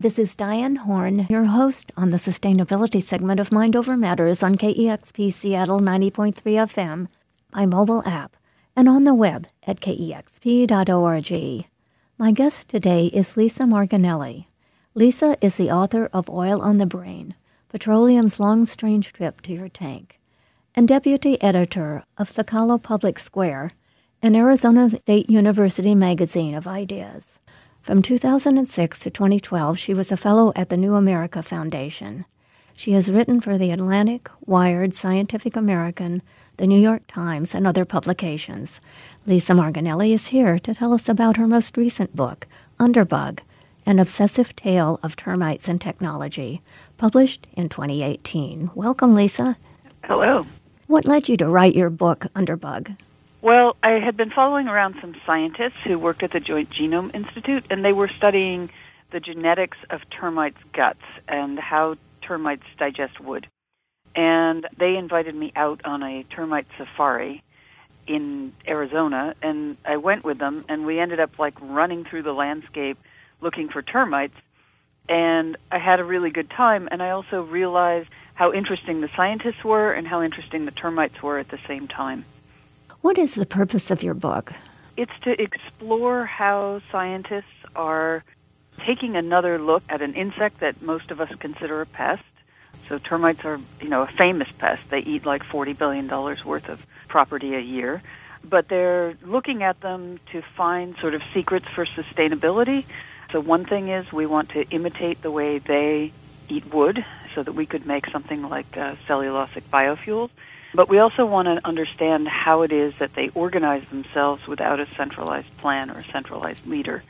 This is Diane Horn, your host on the sustainability segment of Mind Over Matters on KEXP Seattle 90.3 FM, my mobile app, and on the web at kexp.org. My guest today is Lisa Margonelli. Lisa is the author of Oil on the Brain, Petroleum's Long Strange Trip to Your Tank, and deputy editor of Zócalo Public Square, an Arizona State University magazine of ideas. From 2006 to 2012, she was a fellow at the New America Foundation. She has written for The Atlantic, Wired, Scientific American, The New York Times, and other publications. Lisa Margonelli is here to tell us about her most recent book, Underbug, An Obsessive Tale of Termites and Technology, published in 2018. Welcome, Lisa. Hello. What led you to write your book, Underbug? Well, I had been following around some scientists who worked at the Joint Genome Institute, and they were studying the genetics of termites' guts and how termites digest wood. And they invited me out on a termite safari in Arizona, and I went with them, and we ended up, running through the landscape looking for termites, and I had a really good time, and I also realized how interesting the scientists were and how interesting the termites were at the same time. What is the purpose of your book? It's to explore how scientists are taking another look at an insect that most of us consider a pest. So termites are, a famous pest. They eat $40 billion worth of property a year. But they're looking at them to find sort of secrets for sustainability. So one thing is we want to imitate the way they eat wood so that we could make something like cellulosic biofuels. But we also want to understand how it is that they organize themselves without a centralized plan or a centralized leader.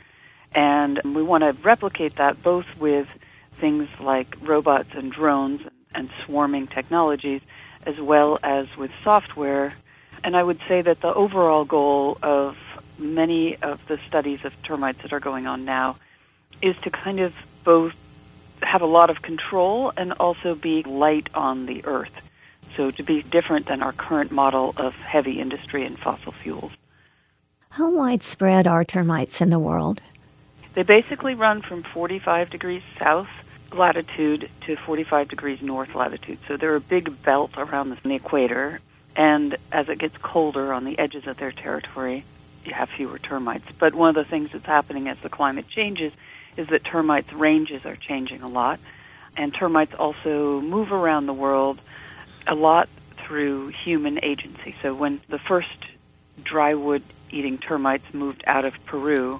And we want to replicate that both with things like robots and drones and swarming technologies, as well as with software. And I would say that the overall goal of many of the studies of termites that are going on now is to kind of both have a lot of control and also be light on the earth. So to be different than our current model of heavy industry and fossil fuels. How widespread are termites in the world? They basically run from 45 degrees south latitude to 45 degrees north latitude. So they're a big belt around the equator. And as it gets colder on the edges of their territory, you have fewer termites. But one of the things that's happening as the climate changes is that termites' ranges are changing a lot. And termites also move around the world a lot through human agency. So when the first drywood-eating termites moved out of Peru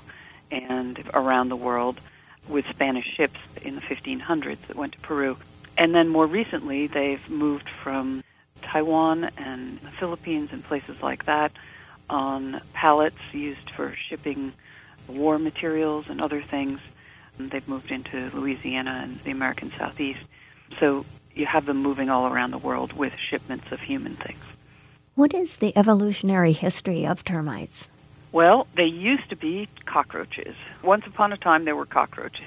and around the world with Spanish ships in the 1500s that went to Peru, and then more recently they've moved from Taiwan and the Philippines and places like that on pallets used for shipping war materials and other things. And they've moved into Louisiana and the American Southeast. So you have them moving all around the world with shipments of human things. What is the evolutionary history of termites? Well, they used to be cockroaches. Once upon a time, there were cockroaches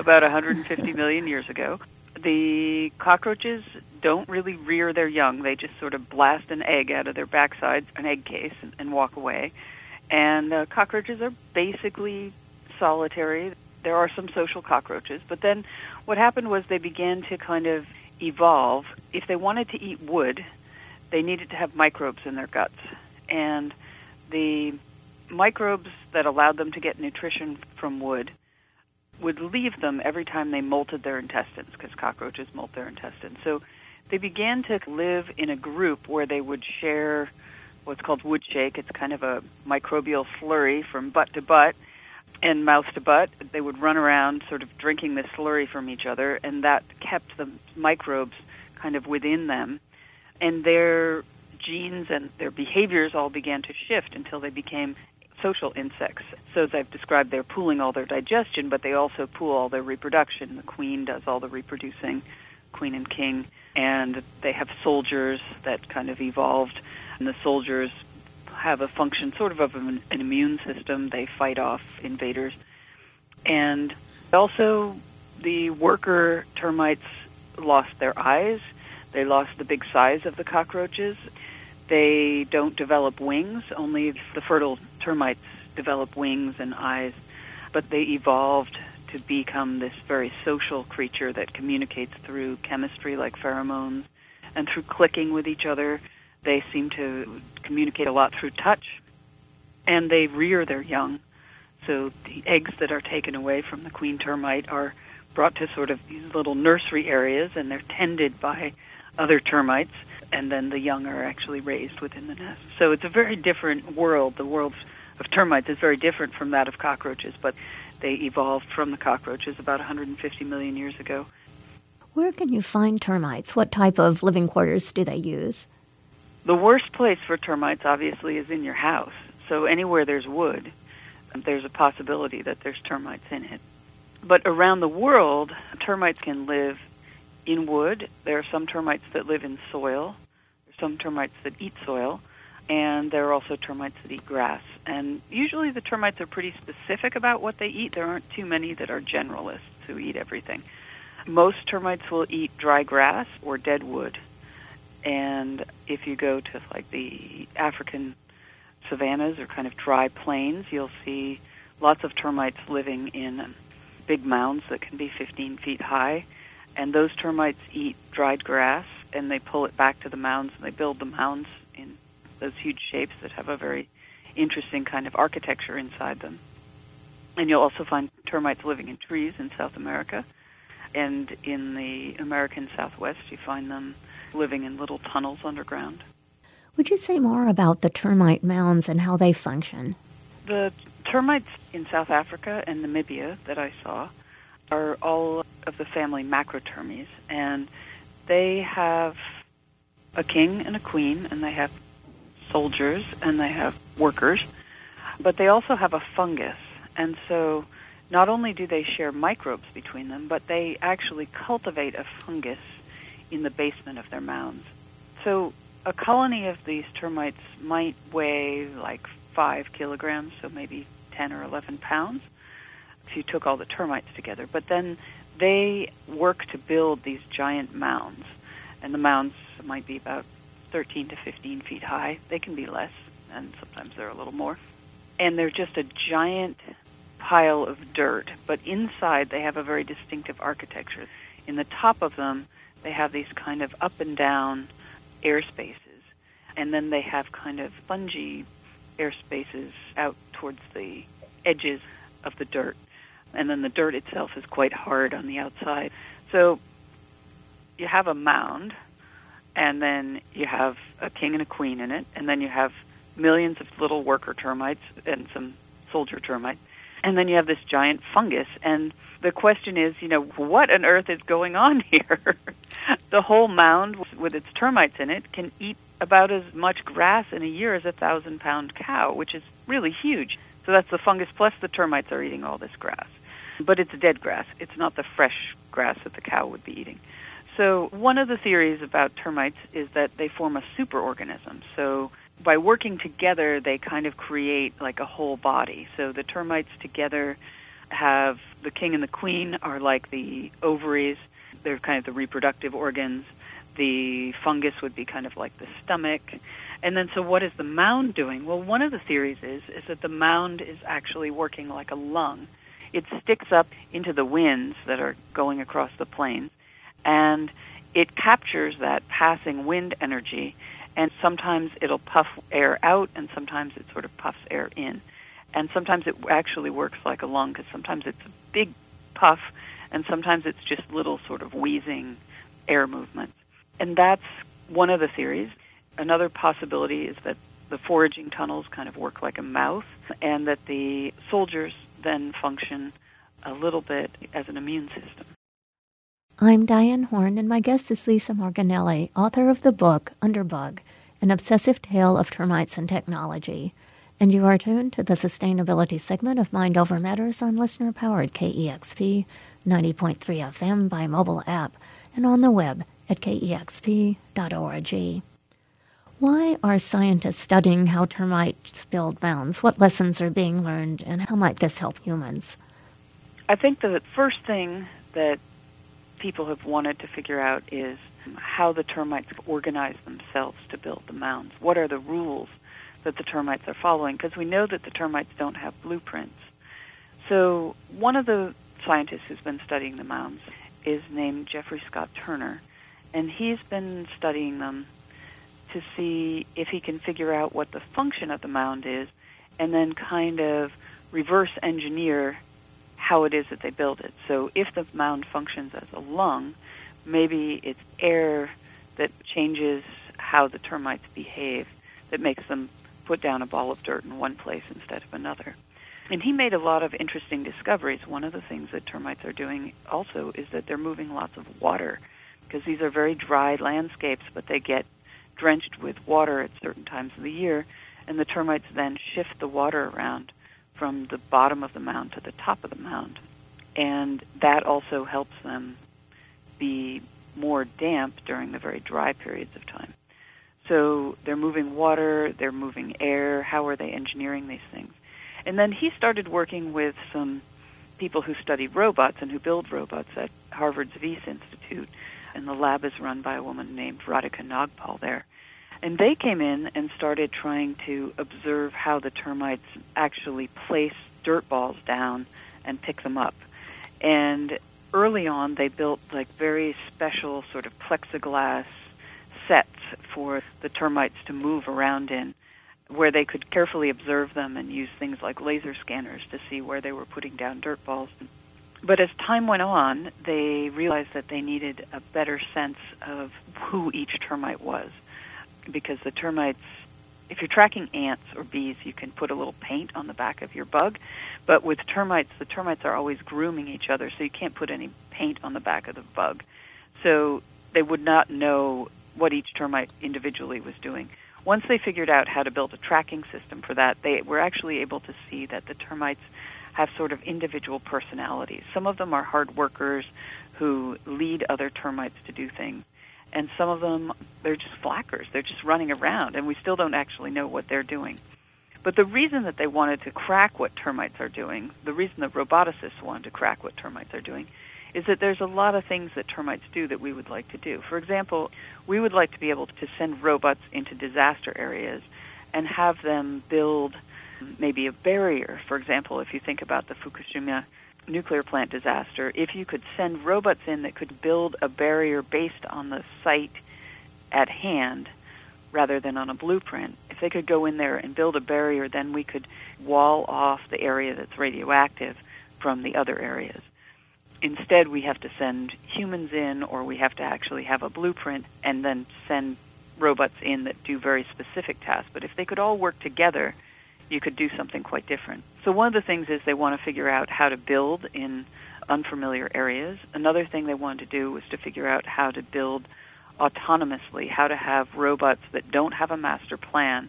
about 150 million years ago. The cockroaches don't really rear their young. They just sort of blast an egg out of their backsides, an egg case, and walk away. And cockroaches are basically solitary. There are some social cockroaches, but then what happened was they began to kind of evolve. If they wanted to eat wood, they needed to have microbes in their guts. And the microbes that allowed them to get nutrition from wood would leave them every time they molted their intestines, because cockroaches molt their intestines. So they began to live in a group where they would share what's called wood shake. It's kind of a microbial slurry from butt to butt. And mouth to butt, they would run around sort of drinking this slurry from each other, and that kept the microbes kind of within them. And their genes and their behaviors all began to shift until they became social insects. So as I've described, they're pooling all their digestion, but they also pool all their reproduction. The queen does all the reproducing, queen and king. And they have soldiers that kind of evolved, and the soldiers have a function sort of an immune system. They fight off invaders. And also the worker termites lost their eyes. They lost the big size of the cockroaches. They don't develop wings. Only the fertile termites develop wings and eyes. But they evolved to become this very social creature that communicates through chemistry like pheromones and through clicking with each other. They seem to communicate a lot through touch, and they rear their young. So the eggs that are taken away from the queen termite are brought to sort of these little nursery areas, and they're tended by other termites, and then the young are actually raised within the nest. So it's a very different world. The world of termites is very different from that of cockroaches, but they evolved from the cockroaches about 150 million years ago. Where can you find termites? What type of living quarters do they use? The worst place for termites, obviously, is in your house. So anywhere there's wood, there's a possibility that there's termites in it. But around the world, termites can live in wood. There are some termites that live in soil. There are some termites that eat soil. And there are also termites that eat grass. And usually the termites are pretty specific about what they eat. There aren't too many that are generalists who eat everything. Most termites will eat dry grass or dead wood. And if you go to like the African savannas or kind of dry plains, you'll see lots of termites living in big mounds that can be 15 feet high. And those termites eat dried grass, and they pull it back to the mounds, and they build the mounds in those huge shapes that have a very interesting kind of architecture inside them. And you'll also find termites living in trees in South America. And in the American Southwest, you find them living in little tunnels underground. Would you say more about the termite mounds and how they function? The termites in South Africa and Namibia that I saw are all of the family Macrotermes, and they have a king and a queen, and they have soldiers, and they have workers, but they also have a fungus. And so not only do they share microbes between them, but they actually cultivate a fungus in the basement of their mounds. So a colony of these termites might weigh like 5 kilograms, so maybe 10 or 11 pounds, if you took all the termites together. But then they work to build these giant mounds, and the mounds might be about 13 to 15 feet high. They can be less, and sometimes they're a little more. And they're just a giant pile of dirt, but inside they have a very distinctive architecture. In the top of them, they have these kind of up and down air spaces, and then they have kind of spongy air spaces out towards the edges of the dirt, and then the dirt itself is quite hard on the outside. So you have a mound, and then you have a king and a queen in it, and then you have millions of little worker termites and some soldier termites, and then you have this giant fungus. And the question is, you know, what on earth is going on here? The whole mound with its termites in it can eat about as much grass in a year as a 1,000-pound cow, which is really huge. So that's the fungus, plus the termites are eating all this grass. But it's dead grass. It's not the fresh grass that the cow would be eating. So one of the theories about termites is that they form a superorganism. So by working together, they kind of create like a whole body. So the termites together have the king and the queen are like the ovaries. They're kind of the reproductive organs. The fungus would be kind of like the stomach. And then so what is the mound doing? Well, one of the theories is that the mound is actually working like a lung. It sticks up into the winds that are going across the plains, and it captures that passing wind energy, and sometimes it'll puff air out, and sometimes it sort of puffs air in. And sometimes it actually works like a lung, because sometimes it's a big puff, and sometimes it's just little sort of wheezing air movements. And that's one of the theories. Another possibility is that the foraging tunnels kind of work like a mouth, and that the soldiers then function a little bit as an immune system. I'm Diane Horn, and my guest is Lisa Margonelli, author of the book Underbug, An Obsessive Tale of Termites and Technology. And you are tuned to the sustainability segment of Mind Over Matters on listener-powered KEXP, 90.3 FM by mobile app, and on the web at kexp.org. Why are scientists studying how termites build mounds? What lessons are being learned, and how might this help humans? I think the first thing that people have wanted to figure out is how the termites organize themselves to build the mounds. What are the rules that the termites are following? Because we know that the termites don't have blueprints. So one of the scientist who's been studying the mounds is named Jeffrey Scott Turner, and he's been studying them to see if he can figure out what the function of the mound is and then kind of reverse engineer how it is that they build it. So if the mound functions as a lung, maybe it's air that changes how the termites behave that makes them put down a ball of dirt in one place instead of another. And he made a lot of interesting discoveries. One of the things that termites are doing also is that they're moving lots of water, because these are very dry landscapes, but they get drenched with water at certain times of the year, and the termites then shift the water around from the bottom of the mound to the top of the mound. And that also helps them be more damp during the very dry periods of time. So they're moving water, they're moving air. How are they engineering these things? And then he started working with some people who study robots and who build robots at Harvard's Wyss Institute, and the lab is run by a woman named Radhika Nagpal there. And they came in and started trying to observe how the termites actually place dirt balls down and pick them up. And early on, they built like very special sort of plexiglass sets for the termites to move around in, where they could carefully observe them and use things like laser scanners to see where they were putting down dirt balls. But as time went on, they realized that they needed a better sense of who each termite was, because the termites, if you're tracking ants or bees, you can put a little paint on the back of your bug. But with termites, the termites are always grooming each other, so you can't put any paint on the back of the bug. So they would not know what each termite individually was doing. Once they figured out how to build a tracking system for that, they were actually able to see that the termites have sort of individual personalities. Some of them are hard workers who lead other termites to do things, and some of them, they're just flackers. They're just running around, and we still don't actually know what they're doing. But the reason that they wanted to crack what termites are doing, the reason that roboticists wanted to crack what termites are doing, is that there's a lot of things that termites do that we would like to do. For example, we would like to be able to send robots into disaster areas and have them build maybe a barrier. For example, if you think about the Fukushima nuclear plant disaster, if you could send robots in that could build a barrier based on the site at hand rather than on a blueprint, if they could go in there and build a barrier, then we could wall off the area that's radioactive from the other areas. Instead, we have to send humans in, or we have to actually have a blueprint and then send robots in that do very specific tasks. But if they could all work together, you could do something quite different. So one of the things is they want to figure out how to build in unfamiliar areas. Another thing they wanted to do was to figure out how to build autonomously, how to have robots that don't have a master plan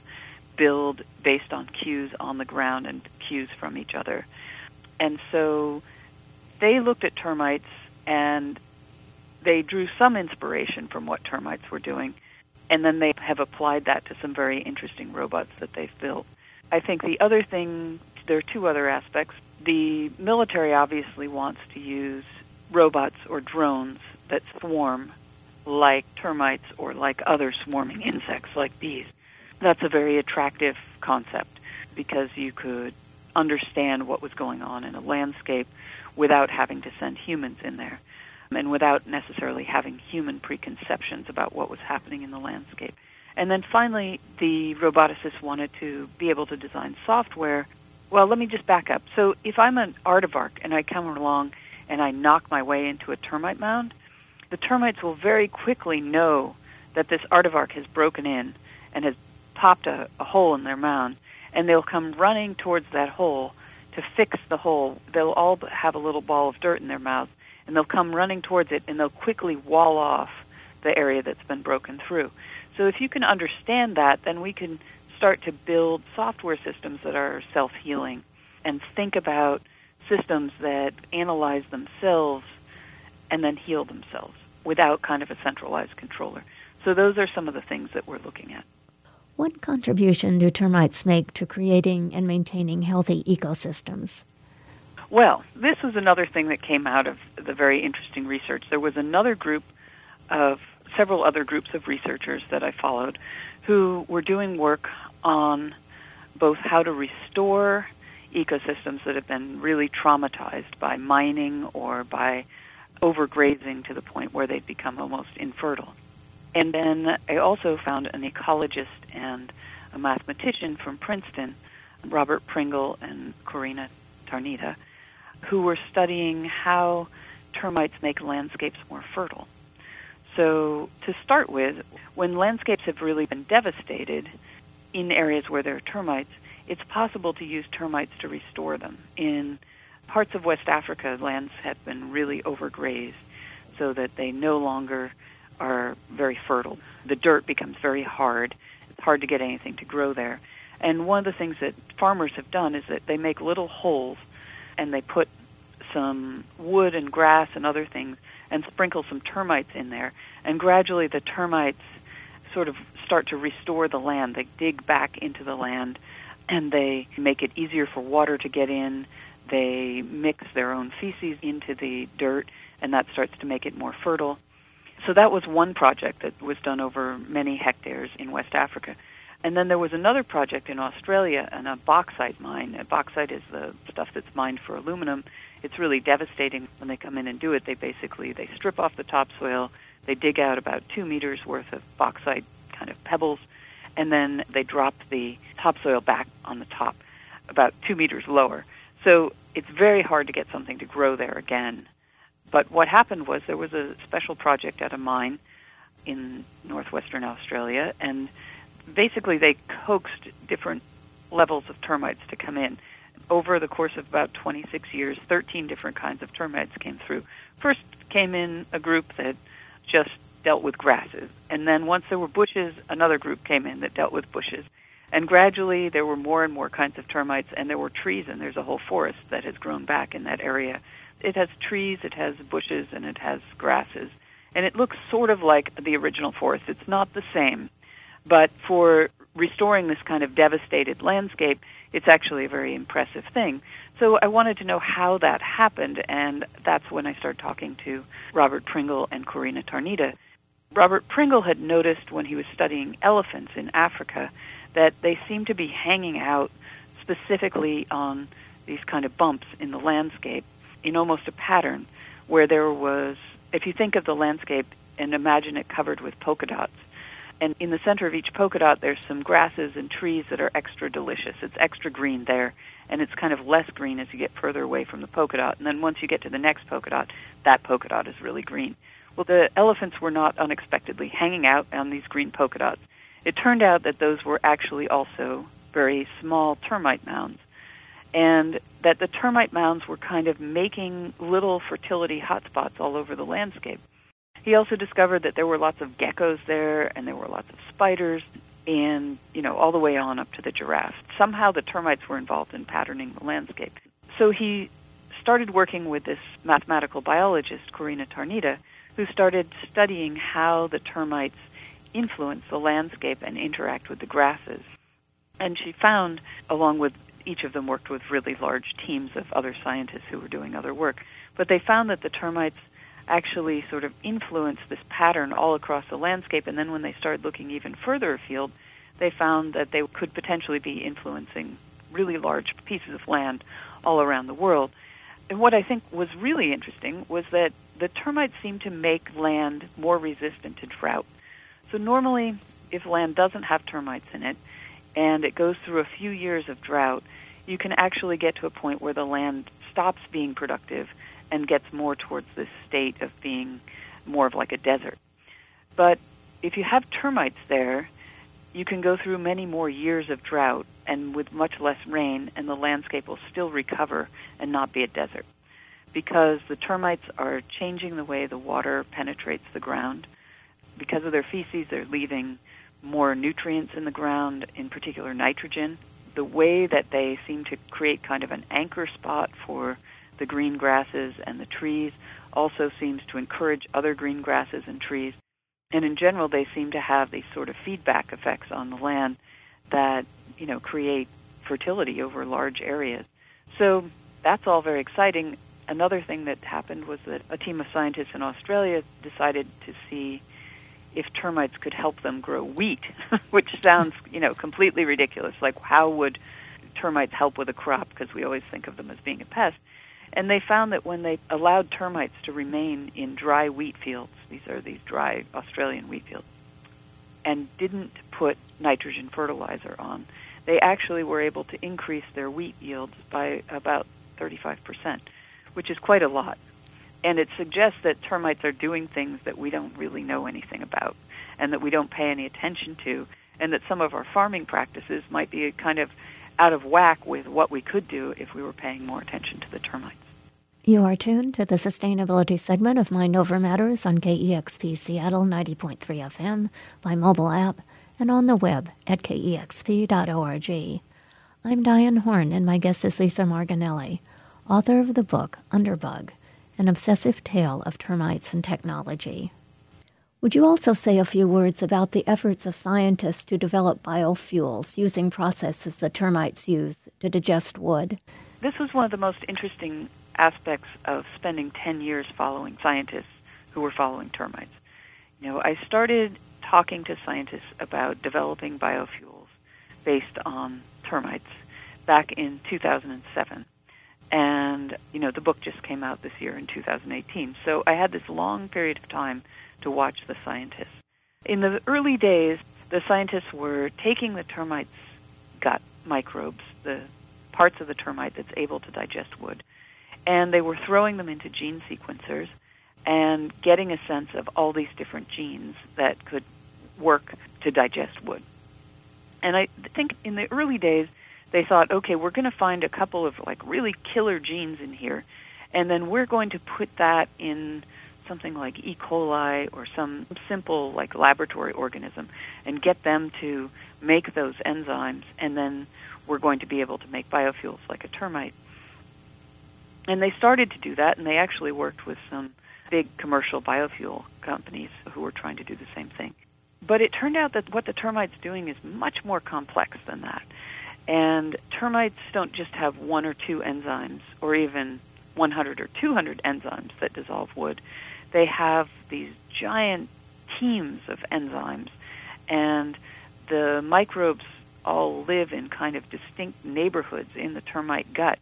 build based on cues on the ground and cues from each other. And so they looked at termites, and they drew some inspiration from what termites were doing, and then they have applied that to some very interesting robots that they've built. I think the other thing, there are two other aspects. The military obviously wants to use robots or drones that swarm like termites or like other swarming insects like bees. That's a very attractive concept, because you could understand what was going on in a landscape without having to send humans in there, and without necessarily having human preconceptions about what was happening in the landscape. And then finally, the roboticists wanted to be able to design software. Well, let me just back up. So if I'm an Artavark and I come along and I knock my way into a termite mound, the termites will very quickly know that this Artavark has broken in and has popped a hole in their mound, and they'll come running towards that hole to fix the hole. They'll all have a little ball of dirt in their mouth, and they'll come running towards it, and they'll quickly wall off the area that's been broken through. So if you can understand that, then we can start to build software systems that are self-healing and think about systems that analyze themselves and then heal themselves without kind of a centralized controller. So those are some of the things that we're looking at. What contribution do termites make to creating and maintaining healthy ecosystems? Well, this was another thing that came out of the very interesting research. There was another group of several other groups of researchers that I followed who were doing work on both how to restore ecosystems that have been really traumatized by mining or by overgrazing to the point where they've become almost infertile. And then I also found an ecologist and a mathematician from Princeton, Robert Pringle and Corina Tarnita, who were studying how termites make landscapes more fertile. So to start with, when landscapes have really been devastated in areas where there are termites, it's possible to use termites to restore them. In parts of West Africa, lands have been really overgrazed so that they no longer are very fertile. The dirt becomes very hard. It's hard to get anything to grow there. And one of the things that farmers have done is that they make little holes and they put some wood and grass and other things and sprinkle some termites in there. And gradually the termites sort of start to restore the land. They dig back into the land and they make it easier for water to get in. They mix their own feces into the dirt, and that starts to make it more fertile. So that was one project that was done over many hectares in West Africa. And then there was another project in Australia and a bauxite mine. Bauxite is the stuff that's mined for aluminum. It's really devastating when they come in and do it. They strip off the topsoil. They dig out about 2 meters worth of bauxite kind of pebbles, and then they drop the topsoil back on the top about 2 meters lower. So it's very hard to get something to grow there again. But what happened was there was a special project at a mine in northwestern Australia, and basically they coaxed different levels of termites to come in. Over the course of about 26 years, 13 different kinds of termites came through. First came in a group that just dealt with grasses, and then once there were bushes, another group came in that dealt with bushes. And gradually there were more and more kinds of termites, and there were trees, and there's a whole forest that has grown back in that area. It has trees, it has bushes, and it has grasses. And it looks sort of like the original forest. It's not the same. But for restoring this kind of devastated landscape, it's actually a very impressive thing. So I wanted to know how that happened, and that's when I started talking to Robert Pringle and Corina Tarnita. Robert Pringle had noticed when he was studying elephants in Africa that they seemed to be hanging out specifically on these kind of bumps in the landscape in almost a pattern where there was, if you think of the landscape and imagine it covered with polka dots, and in the center of each polka dot there's some grasses and trees that are extra delicious. It's extra green there, and it's kind of less green as you get further away from the polka dot. And then once you get to the next polka dot, that polka dot is really green. Well, the elephants were not unexpectedly hanging out on these green polka dots. It turned out that those were actually also very small termite mounds, and that the termite mounds were kind of making little fertility hotspots all over the landscape. He also discovered that there were lots of geckos there, and there were lots of spiders, and, all the way on up to the giraffe. Somehow the termites were involved in patterning the landscape. So he started working with this mathematical biologist, Corina Tarnita, who started studying how the termites influence the landscape and interact with the grasses. And she found, along with each of them worked with really large teams of other scientists who were doing other work, but they found that the termites actually sort of influenced this pattern all across the landscape, and then when they started looking even further afield, they found that they could potentially be influencing really large pieces of land all around the world. And what I think was really interesting was that the termites seemed to make land more resistant to drought. So normally, if land doesn't have termites in it, and it goes through a few years of drought, you can actually get to a point where the land stops being productive and gets more towards this state of being more of like a desert. But if you have termites there, you can go through many more years of drought and with much less rain, and the landscape will still recover and not be a desert, because the termites are changing the way the water penetrates the ground. Because of their feces, they're leaving more nutrients in the ground, in particular nitrogen. The way that they seem to create kind of an anchor spot for the green grasses and the trees also seems to encourage other green grasses and trees. And in general, they seem to have these sort of feedback effects on the land that, create fertility over large areas. So that's all very exciting. Another thing that happened was that a team of scientists in Australia decided to see if termites could help them grow wheat, which sounds, completely ridiculous. Like, how would termites help with a crop because we always think of them as being a pest. And they found that when they allowed termites to remain in dry wheat fields, these are these dry Australian wheat fields, and didn't put nitrogen fertilizer on, they actually were able to increase their wheat yields by about 35%, which is quite a lot. And it suggests that termites are doing things that we don't really know anything about and that we don't pay any attention to, and that some of our farming practices might be kind of out of whack with what we could do if we were paying more attention to the termites. You are tuned to the sustainability segment of Mind Over Matters on KEXP Seattle 90.3 FM, by mobile app, and on the web at kexp.org. I'm Diane Horn, and my guest is Lisa Margonelli, author of the book Underbug, An Obsessive Tale of Termites and Technology. Would you also say a few words about the efforts of scientists to develop biofuels using processes the termites use to digest wood? This was one of the most interesting aspects of spending 10 years following scientists who were following termites. You know, I started talking to scientists about developing biofuels based on termites back in 2007. And, you know, the book just came out this year in 2018. So I had this long period of time to watch the scientists. In the early days, the scientists were taking the termites' gut microbes, the parts of the termite that's able to digest wood, and they were throwing them into gene sequencers and getting a sense of all these different genes that could work to digest wood. And I think in the early days, they thought, okay, we're going to find a couple of like really killer genes in here, and then we're going to put that in something like E. coli or some simple like laboratory organism and get them to make those enzymes, and then we're going to be able to make biofuels like a termite. And they started to do that, and they actually worked with some big commercial biofuel companies who were trying to do the same thing. But it turned out that what the termite's doing is much more complex than that. And termites don't just have one or two enzymes, or even 100 or 200 enzymes that dissolve wood. They have these giant teams of enzymes, and the microbes all live in kind of distinct neighborhoods in the termite gut.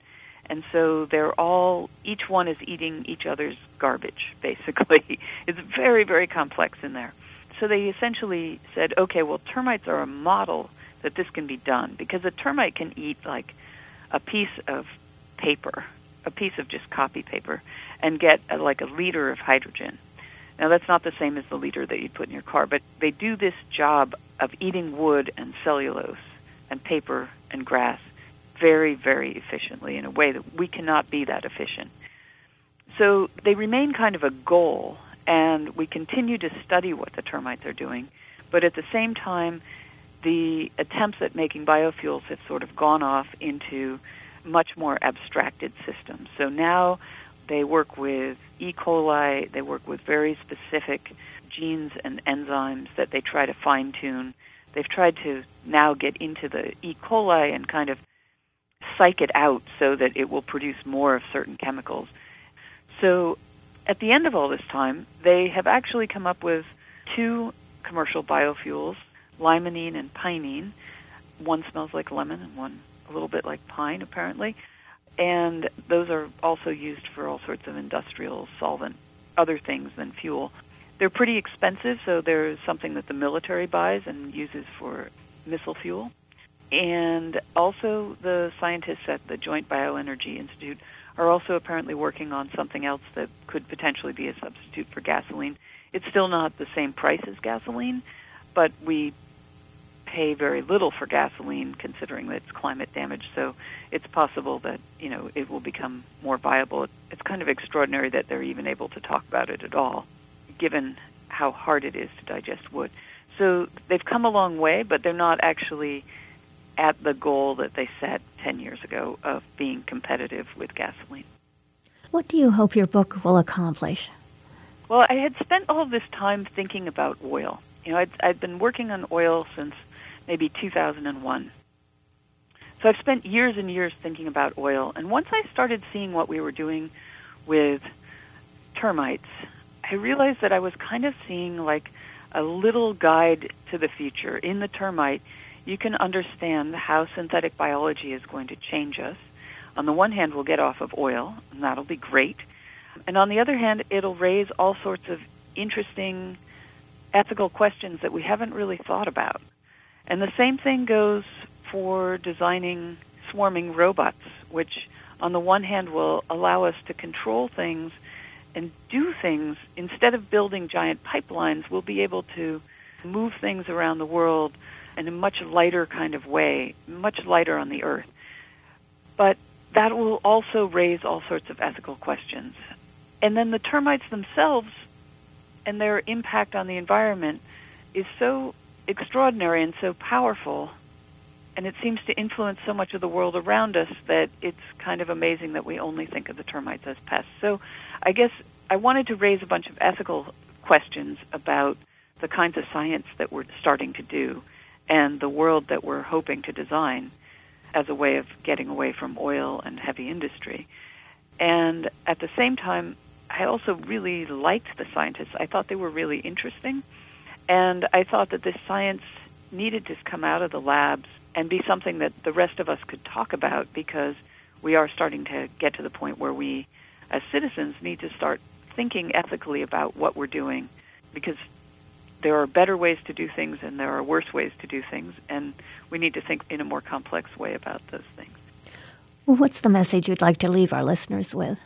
And so they're all, each one is eating each other's garbage, basically. It's very, very complex in there. So they essentially said, okay, well, termites are a model that this can be done, because a termite can eat like a piece of paper, a piece of just copy paper, and get like a liter of hydrogen. Now, that's not the same as the liter that you'd put in your car, but they do this job of eating wood and cellulose and paper and grass very, very efficiently, in a way that we cannot be that efficient. So they remain kind of a goal, and we continue to study what the termites are doing. But at the same time, the attempts at making biofuels have sort of gone off into much more abstracted systems. So now they work with E. coli, they work with very specific genes and enzymes that they try to fine-tune. They've tried to now get into the E. coli and kind of psych it out so that it will produce more of certain chemicals. So at the end of all this time, they have actually come up with two commercial biofuels, limonene and pinene. One smells like lemon and one a little bit like pine, apparently. And those are also used for all sorts of industrial solvent, other things than fuel. They're pretty expensive, so they're something that the military buys and uses for missile fuel. And also the scientists at the Joint Bioenergy Institute are also apparently working on something else that could potentially be a substitute for gasoline. It's still not the same price as gasoline, but we pay very little for gasoline considering that it's climate damage, so it's possible that, you know, it will become more viable. It's kind of extraordinary that they're even able to talk about it at all, given how hard it is to digest wood. So they've come a long way, but they're not actually at the goal that they set 10 years ago of being competitive with gasoline. What do you hope your book will accomplish? Well, I had spent all this time thinking about oil. You know, I'd been working on oil since maybe 2001. So I've spent years and years thinking about oil. And once I started seeing what we were doing with termites, I realized that I was kind of seeing like a little guide to the future in the termite you can understand how synthetic biology is going to change us. On the one hand, we'll get off of oil, and that'll be great. And on the other hand, it'll raise all sorts of interesting ethical questions that we haven't really thought about. And the same thing goes for designing swarming robots, which on the one hand will allow us to control things and do things. Instead of building giant pipelines, we'll be able to move things around the world in a much lighter kind of way, much lighter on the earth. But that will also raise all sorts of ethical questions. And then the termites themselves and their impact on the environment is so extraordinary and so powerful, and it seems to influence so much of the world around us that it's kind of amazing that we only think of the termites as pests. So I guess I wanted to raise a bunch of ethical questions about the kinds of science that we're starting to do and the world that we're hoping to design as a way of getting away from oil and heavy industry. And at the same time, I also really liked the scientists. I thought they were really interesting. And I thought that this science needed to come out of the labs and be something that the rest of us could talk about, because we are starting to get to the point where we, as citizens, need to start thinking ethically about what we're doing, because there are better ways to do things and there are worse ways to do things, and we need to think in a more complex way about those things. Well, what's the message you'd like to leave our listeners with?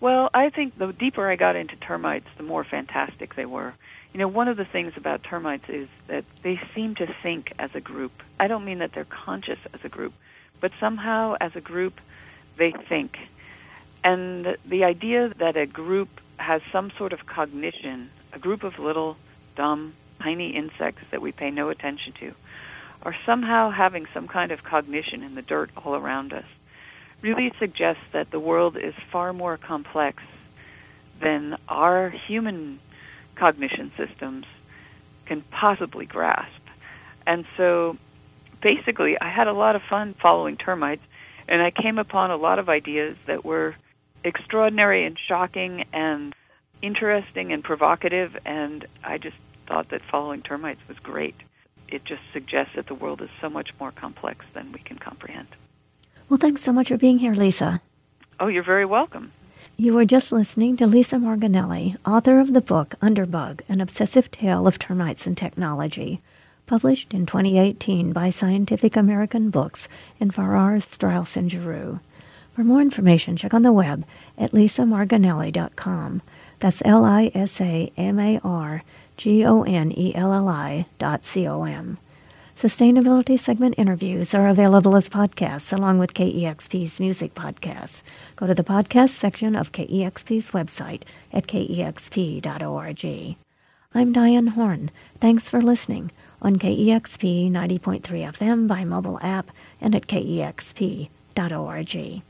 Well, I think the deeper I got into termites, the more fantastic they were. You know, one of the things about termites is that they seem to think as a group. I don't mean that they're conscious as a group, but somehow as a group, they think. And the idea that a group has some sort of cognition, a group of little, dumb, tiny insects that we pay no attention to, are somehow having some kind of cognition in the dirt all around us, really suggests that the world is far more complex than our human cognition systems can possibly grasp. And so basically I had a lot of fun following termites, and I came upon a lot of ideas that were extraordinary and shocking and interesting and provocative, and I just thought that following termites was great. It just suggests that the world is so much more complex than we can comprehend. Well, thanks so much for being here, Lisa. Oh, you're very welcome. You were just listening to Lisa Margonelli, author of the book Underbug, An Obsessive Tale of Termites and Technology, published in 2018 by Scientific American Books in Farrar, Strauss and Giroux. For more information, check on the web at lisamargonelli.com. That's lisamargonelli.com. Sustainability segment interviews are available as podcasts along with KEXP's music podcasts. Go to the podcast section of KEXP's website at kexp.org. I'm Diane Horn. Thanks for listening on KEXP 90.3 FM by mobile app and at kexp.org.